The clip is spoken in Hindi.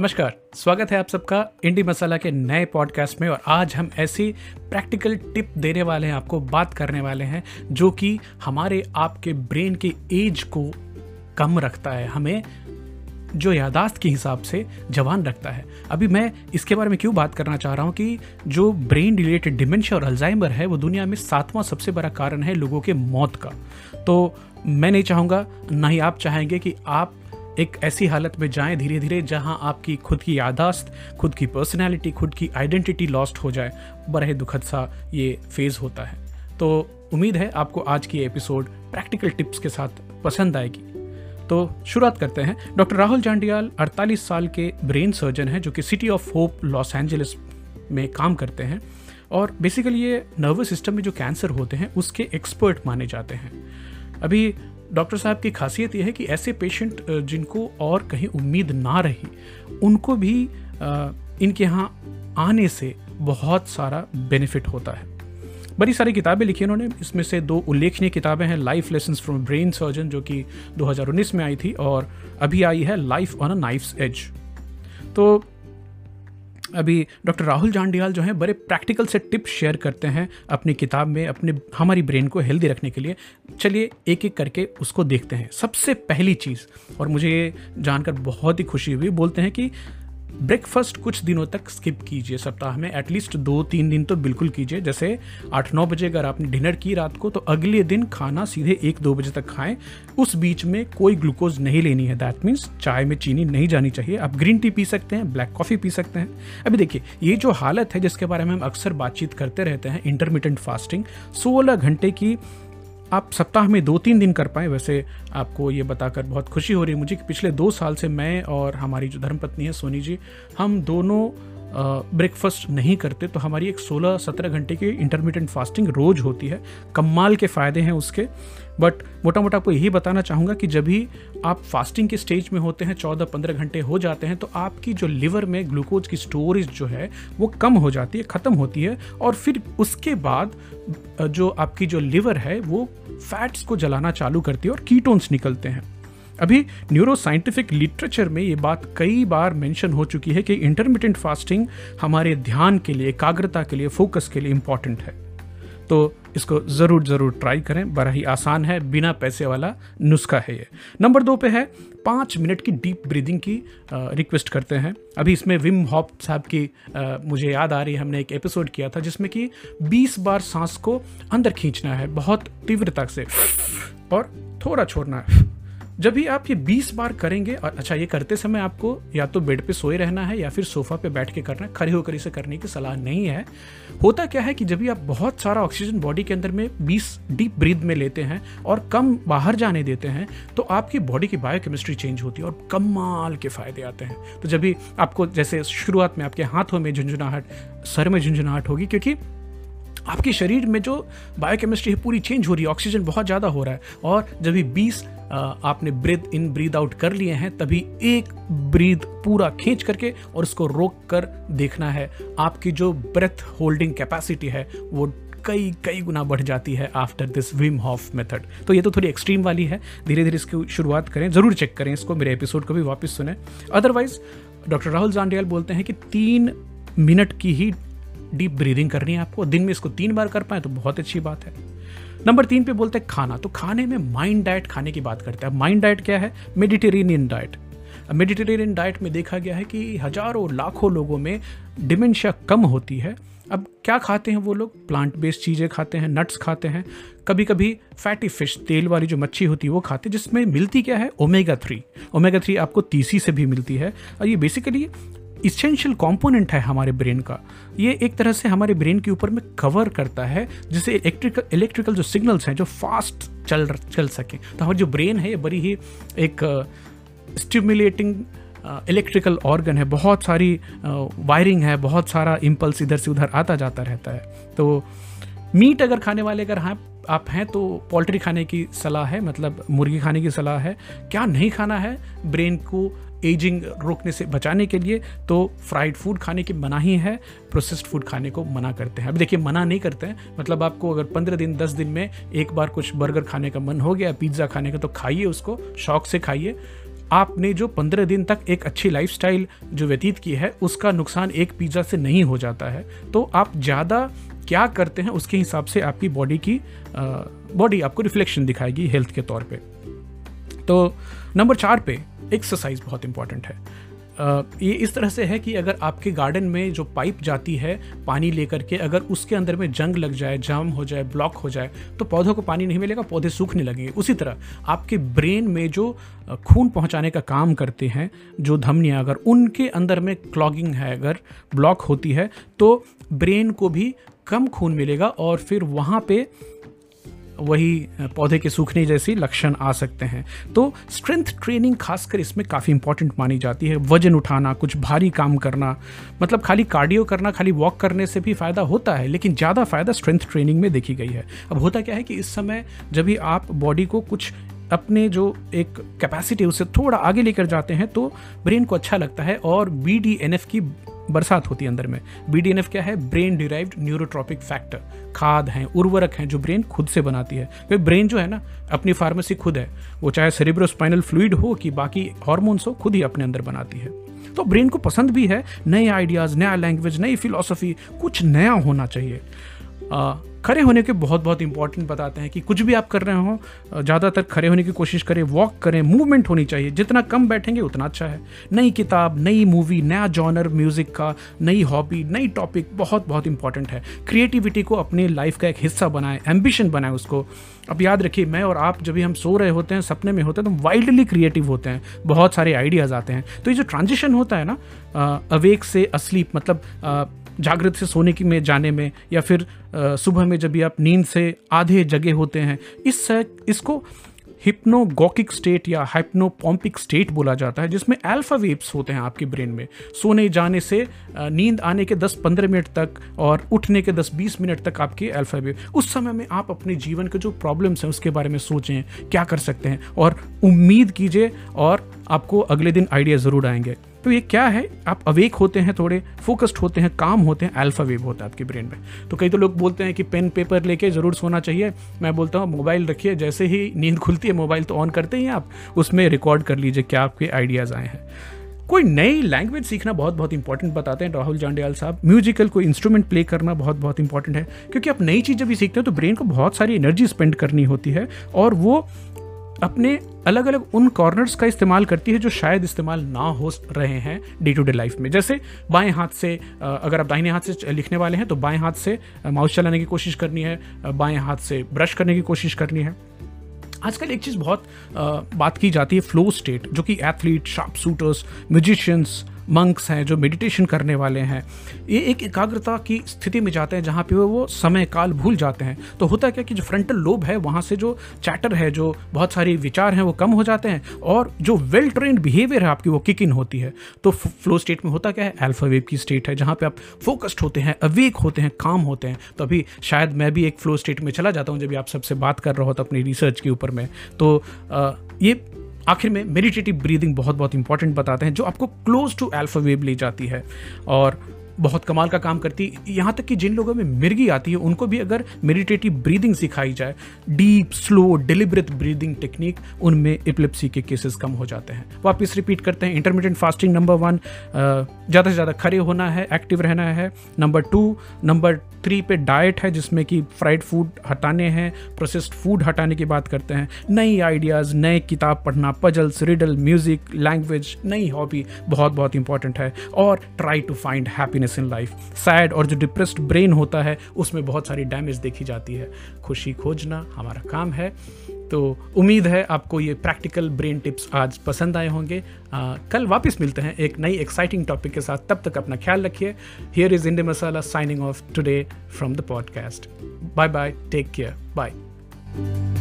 नमस्कार, स्वागत है आप सबका इंडी मसाला के नए पॉडकास्ट में। और आज हम ऐसी प्रैक्टिकल टिप देने वाले हैं, आपको बात करने वाले हैं जो कि हमारे आपके ब्रेन के एज को कम रखता है, हमें जो याददाश्त के हिसाब से जवान रखता है। अभी मैं इसके बारे में क्यों बात करना चाह रहा हूँ कि जो ब्रेन रिलेटेड डिमेंशिया और अल्जाइमर है वो दुनिया में 7वां सबसे बड़ा कारण है लोगों के मौत का। तो मैं नहीं चाहूँगा, ना ही आप चाहेंगे कि आप एक ऐसी हालत में जाएं धीरे धीरे जहां आपकी खुद की याददाश्त, खुद की पर्सनैलिटी, खुद की आइडेंटिटी लॉस्ट हो जाए। बड़ा ही दुखद सा ये फेज़ होता है। तो उम्मीद है आपको आज की एपिसोड प्रैक्टिकल टिप्स के साथ पसंद आएगी। तो शुरुआत करते हैं। डॉक्टर राहुल जांडियाल 48 साल के ब्रेन सर्जन हैं जो कि City of Hope Los Angeles में काम करते हैं। और बेसिकली ये नर्वस सिस्टम में जो कैंसर होते हैं उसके एक्सपर्ट माने जाते हैं। अभी डॉक्टर साहब की खासियत यह है कि ऐसे पेशेंट जिनको और कहीं उम्मीद ना रही, उनको भी इनके यहाँ आने से बहुत सारा बेनिफिट होता है। बड़ी सारी किताबें लिखी इन्होंने, इसमें से 2 उल्लेखनीय किताबें हैं, life lessons from brain surgeon जो कि 2019 में आई थी, और अभी आई है life on a knife's edge. तो अभी डॉक्टर राहुल जांडियाल जो हैं बड़े प्रैक्टिकल से टिप्स शेयर करते हैं अपनी किताब में अपने हमारी ब्रेन को हेल्दी रखने के लिए। चलिए एक एक करके उसको देखते हैं। सबसे पहली चीज़, और मुझे ये जानकर बहुत ही खुशी हुई, बोलते हैं कि ब्रेकफास्ट कुछ दिनों तक स्किप कीजिए। सप्ताह में एटलीस्ट 2-3 दिन तो बिल्कुल कीजिए। जैसे 8-9 बजे अगर आपने डिनर की रात को, तो अगले दिन खाना सीधे 1-2 बजे तक खाएं। उस बीच में कोई ग्लूकोज नहीं लेनी है। दैट मीन्स चाय में चीनी नहीं जानी चाहिए। आप ग्रीन टी पी सकते हैं, ब्लैक कॉफ़ी पी सकते हैं। अभी देखिए, ये जो हालत है जिसके बारे में हम अक्सर बातचीत करते रहते हैं, इंटरमिटेंट फास्टिंग, 16 घंटे की आप सप्ताह में 2-3 दिन कर पाएँ। वैसे आपको ये बताकर बहुत खुशी हो रही है मुझे कि पिछले 2 साल से मैं और हमारी जो धर्मपत्नी है सोनी जी, हम दोनों ब्रेकफास्ट नहीं करते। तो हमारी एक 16-17 घंटे की इंटरमिटेंट फास्टिंग रोज़ होती है। कमाल के फ़ायदे हैं उसके। बट मोटा मोटा आपको यही बताना चाहूँगा कि जब भी आप फास्टिंग के स्टेज में होते हैं, 14-15 घंटे हो जाते हैं, तो आपकी जो लिवर में ग्लूकोज की स्टोरेज जो है वो कम हो जाती है, ख़त्म होती है। और फिर उसके बाद जो आपकी जो लिवर है वो फैट्स को जलाना चालू करती है और कीटोन्स निकलते हैं। अभी न्यूरोसाइंटिफिक लिटरेचर में ये बात कई बार मेंशन हो चुकी है कि इंटरमिटेंट फास्टिंग हमारे ध्यान के लिए, एकाग्रता के लिए, फोकस के लिए इम्पॉर्टेंट है। तो इसको ज़रूर ट्राई करें। बड़ा ही आसान है, बिना पैसे वाला नुस्खा है ये। नंबर 2 पे है 5 मिनट की डीप ब्रीदिंग की रिक्वेस्ट करते हैं। अभी इसमें विम हॉफ साहब की मुझे याद आ रही है, हमने एक एपिसोड किया था जिसमें कि 20 बार सांस को अंदर खींचना है बहुत तीव्रता से और थोड़ा छोड़ना है। जब भी आप ये 20 बार करेंगे, और अच्छा ये करते समय आपको या तो बेड पे सोए रहना है या फिर सोफ़ा पे बैठ के करना है, खड़े होकर इसे करने की सलाह नहीं है। होता क्या है कि जब भी आप बहुत सारा ऑक्सीजन बॉडी के अंदर में 20 डीप ब्रीथ में लेते हैं और कम बाहर जाने देते हैं, तो आपकी बॉडी की बायोकेमिस्ट्री चेंज होती है और कमाल के फ़ायदे आते हैं। तो जब भी आपको, जैसे शुरुआत में आपके हाथों में झुंझुनाहट, सर में झुंझुनाहट होगी, क्योंकि आपके शरीर में जो बायोकेमिस्ट्री है पूरी चेंज हो रही है, ऑक्सीजन बहुत ज़्यादा हो रहा है। और जब भी 20 आपने ब्रीथ इन ब्रीथ आउट कर लिए हैं, तभी एक ब्रीथ पूरा खींच करके और उसको रोक कर देखना है। आपकी जो ब्रेथ होल्डिंग कैपेसिटी है वो कई गुना बढ़ जाती है after this Wim Hof method. तो ये तो थोड़ी एक्सट्रीम वाली है, धीरे धीरे इसकी शुरुआत करें। ज़रूर चेक करें इसको, मेरे एपिसोड को भी वापस सुने। अदरवाइज डॉक्टर राहुल जांडियाल बोलते हैं कि 3 मिनट की ही डीप ब्रीदिंग करनी है आपको। दिन में इसको 3 बार कर पाए तो बहुत अच्छी बात है। नंबर 3 पे बोलते हैं खाना। तो खाने में माइंड डाइट खाने की बात करते हैं। माइंड डाइट क्या है? Mediterranean diet. मेडिटेरेनियन डाइट में देखा गया है कि हजारों लाखों लोगों में डिमेंशिया कम होती है। अब क्या खाते हैं वो लोग? प्लांट बेस्ड चीज़ें खाते हैं, नट्स खाते हैं, कभी कभी फैटी फिश, तेल वाली जो मच्छी होती है वो खाते हैं, जिसमें मिलती क्या है? ओमेगा 3। ओमेगा 3 आपको तीसी से भी मिलती है। और ये बेसिकली इसेंशियल कंपोनेंट है हमारे ब्रेन का। ये एक तरह से हमारे ब्रेन के ऊपर में कवर करता है, जिससे इलेक्ट्रिकल जो सिग्नल्स हैं जो फास्ट चल सकें। तो हमारा जो ब्रेन है ये बड़ी ही एक स्टिमुलेटिंग इलेक्ट्रिकल ऑर्गन है। बहुत सारी वायरिंग है, बहुत सारा इम्पल्स इधर से उधर आता जाता रहता है। तो मीट अगर खाने वाले अगर आप हैं तो पोल्ट्री खाने की सलाह है, मतलब मुर्गी खाने की सलाह है। क्या नहीं खाना है ब्रेन को एजिंग रोकने से बचाने के लिए? तो फ्राइड फूड खाने की मनाही है, प्रोसेस्ड फूड खाने को मना करते हैं। अब देखिए, मना नहीं करते हैं, मतलब आपको अगर 15-10 दिन में एक बार कुछ बर्गर खाने का मन हो गया, पिज़्ज़ा खाने का, तो खाइए उसको, शौक से खाइए। आपने जो 15 दिन तक एक अच्छी लाइफस्टाइल जो व्यतीत की है उसका नुकसान एक पिज़्ज़ा से नहीं हो जाता है। तो आप ज़्यादा क्या करते हैं उसके हिसाब से आपकी बॉडी आपको रिफ्लेक्शन दिखाएगी हेल्थ के तौर पे। तो नंबर 4 पे एक्सरसाइज बहुत इंपॉर्टेंट है। ये इस तरह से है कि अगर आपके गार्डन में जो पाइप जाती है पानी लेकर के, अगर उसके अंदर में जंग लग जाए, जाम हो जाए, ब्लॉक हो जाए, तो पौधों को पानी नहीं मिलेगा, पौधे सूखने लगेंगे। उसी तरह आपके ब्रेन में जो खून पहुंचाने का काम करते हैं जो धमनियां, अगर उनके अंदर में क्लॉगिंग है, अगर ब्लॉक होती है, तो ब्रेन को भी कम खून मिलेगा और फिर वहाँ पे वही पौधे के सूखने जैसी लक्षण आ सकते हैं। तो स्ट्रेंथ ट्रेनिंग खासकर इसमें काफ़ी इंपॉर्टेंट मानी जाती है। वजन उठाना, कुछ भारी काम करना, मतलब खाली कार्डियो करना, खाली वॉक करने से भी फ़ायदा होता है, लेकिन ज़्यादा फ़ायदा स्ट्रेंथ ट्रेनिंग में देखी गई है। अब होता क्या है कि इस समय जब भी आप बॉडी को कुछ अपने जो एक कैपेसिटी उससे थोड़ा आगे लेकर जाते हैं तो ब्रेन को अच्छा लगता है और BDNF की बरसात होती है अंदर में। BDNF क्या है? ब्रेन डिराइव्ड न्यूरोट्रॉपिक फैक्टर, खाद हैं, उर्वरक हैं जो ब्रेन खुद से बनाती है। तो ब्रेन जो है ना अपनी फार्मेसी खुद है, वो चाहे सेरिब्रोस्पाइनल फ्लूइड हो कि बाकी हॉर्मोन्स हो, खुद ही अपने अंदर बनाती है। तो ब्रेन को पसंद भी है नए आइडियाज़, नया लैंग्वेज, नई फिलॉसफी, कुछ नया होना चाहिए। खड़े होने के बहुत बहुत इंपॉर्टेंट बताते हैं कि कुछ भी आप कर रहे हो ज़्यादातर खड़े होने की कोशिश करें, वॉक करें, मूवमेंट होनी चाहिए, जितना कम बैठेंगे उतना अच्छा है। नई किताब, नई मूवी, नया जॉनर म्यूज़िक का, नई हॉबी, नई टॉपिक बहुत बहुत इंपॉर्टेंट है। क्रिएटिविटी को अपने लाइफ का एक हिस्सा बनाएं, एम्बिशन बनाएं उसको। अब याद रखिए, मैं और आप जब भी हम सो रहे होते हैं, सपने में होते हैं, तो वाइल्डली क्रिएटिव होते हैं, बहुत सारे आइडियाज़ आते हैं। तो ये जो ट्रांजिशन होता है ना अवेक से अस्लीप, मतलब जागृत से सोने की में जाने में, या फिर सुबह में जब भी आप नींद से आधे जगे होते हैं, इसको हिप्नोगॉकिक स्टेट या हाइप्नोपॉम्पिक स्टेट बोला जाता है, जिसमें अल्फा वेव्स होते हैं आपके ब्रेन में। सोने जाने से नींद आने के 10-15 मिनट तक और उठने के 10-20 मिनट तक आपके अल्फा वेव, उस समय में आप अपने जीवन के जो प्रॉब्लम्स हैं उसके बारे में सोचें, क्या कर सकते हैं, और उम्मीद कीजिए और आपको अगले दिन आइडिया ज़रूर आएंगे। तो ये क्या है, आप अवेक होते हैं, थोड़े फोकस्ड होते हैं, काम होते हैं, अल्फा वेव होता है आपके ब्रेन में। तो कई तो लोग बोलते हैं कि पेन पेपर लेके ज़रूर सोना चाहिए, मैं बोलता हूँ मोबाइल रखिए, जैसे ही नींद खुलती है मोबाइल तो ऑन करते ही आप उसमें रिकॉर्ड कर लीजिए क्या आपके आइडियाज़ आए हैं। कोई नई लैंग्वेज सीखना बहुत बहुत इंपॉर्टेंट बताते हैं राहुल जांडियाल साहब। म्यूजिकल कोई इंस्ट्रूमेंट प्ले करना बहुत बहुत इंपॉर्टेंट है, क्योंकि आप नई चीज़ें भी सीखते हो तो ब्रेन को बहुत सारी एनर्जी स्पेंड करनी होती है और वो अपने अलग अलग उन कॉर्नर्स का इस्तेमाल करती है जो शायद इस्तेमाल ना हो रहे हैं डे टू डे लाइफ में। जैसे बाएं हाथ से, अगर आप दाहिने हाथ से लिखने वाले हैं तो बाएं हाथ से माउस चलाने की कोशिश करनी है, बाएं हाथ से ब्रश करने की कोशिश करनी है। आजकल एक चीज़ बहुत बात की जाती है, फ्लो स्टेट, जो कि athlete, sharp shooters, musicians, monks हैं जो मेडिटेशन करने वाले हैं, ये एक एकाग्रता की स्थिति में जाते हैं जहाँ पे वो समय काल भूल जाते हैं। तो होता क्या कि जो फ्रंटल लोब है वहाँ से जो चैटर है, जो बहुत सारे विचार हैं, वो कम हो जाते हैं और जो वेल ट्रेंड बिहेवियर है आपकी वो किक इन होती है। तो फ्लो स्टेट में होता क्या है, अल्फा वेव की स्टेट है जहाँ पे आप फोकस्ड होते हैं, अवेक होते हैं, काम होते हैं। तो अभी शायद मैं भी एक फ्लो स्टेट में चला जाता हूँ जब आप सबसे बात कर रहा हो तो अपनी रिसर्च के ऊपर में। तो ये आखिर में मेडिटेटिव ब्रीदिंग बहुत बहुत इंपॉर्टेंट बताते हैं जो आपको क्लोज टू अल्फा वेव ले जाती है और बहुत कमाल का काम करती है। यहाँ तक कि जिन लोगों में मिर्गी आती है उनको भी अगर मेडिटेटिव ब्रीदिंग सिखाई जाए, deep slow deliberate breathing technique, उनमें एपिलेप्सी के केसेस कम हो जाते हैं। वापस रिपीट करते हैं, इंटरमिटेंट फास्टिंग नंबर 1, ज़्यादा से ज़्यादा खड़े होना है, एक्टिव रहना है। नंबर 2, नंबर 3 पे डाइट है जिसमें कि फ्राइड फूड हटाने हैं, प्रोसेस्ड फूड हटाने की बात करते हैं। नई आइडियाज़, नए किताब पढ़ना, पजल्स, रिडल, म्यूज़िक, लैंग्वेज, नई हॉबी बहुत बहुत इंपॉर्टेंट है। और try to find happiness in life. Sad और जो डिप्रेस्ड ब्रेन होता है उसमें बहुत सारी डैमेज देखी जाती है। खुशी खोजना हमारा काम है। तो उम्मीद है आपको ये प्रैक्टिकल ब्रेन टिप्स आज पसंद आए होंगे। कल वापस मिलते हैं एक नई एक्साइटिंग टॉपिक के साथ, तब तक अपना ख्याल रखिए। Here is Indie Masala signing off today from the podcast. Bye bye, take care, bye.